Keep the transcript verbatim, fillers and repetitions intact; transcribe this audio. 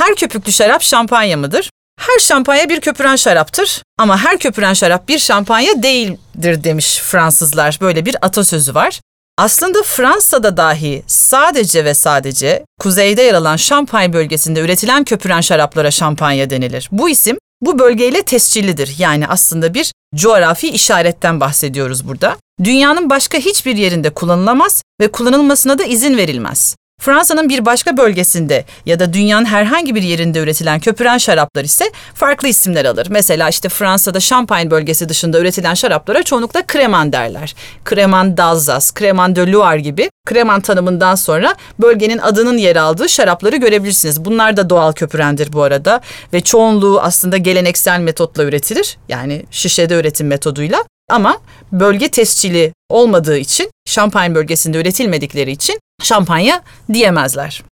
Her köpüklü şarap şampanya mıdır? Her şampanya bir köpüren şaraptır ama her köpüren şarap bir şampanya değildir demiş Fransızlar. Böyle bir atasözü var. Aslında Fransa'da dahi sadece ve sadece kuzeyde yer alan Şampanya bölgesinde üretilen köpüren şaraplara şampanya denilir. Bu isim bu bölgeyle tescillidir. Yani aslında bir coğrafi işaretten bahsediyoruz burada. Dünyanın başka hiçbir yerinde kullanılamaz ve kullanılmasına da izin verilmez. Fransa'nın bir başka bölgesinde ya da dünyanın herhangi bir yerinde üretilen köpüren şaraplar ise farklı isimler alır. Mesela işte Fransa'da Şampanya bölgesi dışında üretilen şaraplara çoğunlukla Crémant derler. Crémant d'Alsace, Crémant de Loire gibi Crémant tanımından sonra bölgenin adının yer aldığı şarapları görebilirsiniz. Bunlar da doğal köpürendir bu arada ve çoğunluğu aslında geleneksel metotla üretilir. Yani şişede üretim metoduyla. Ama bölge tescili olmadığı için, Şampanya bölgesinde üretilmedikleri için şampanya diyemezler.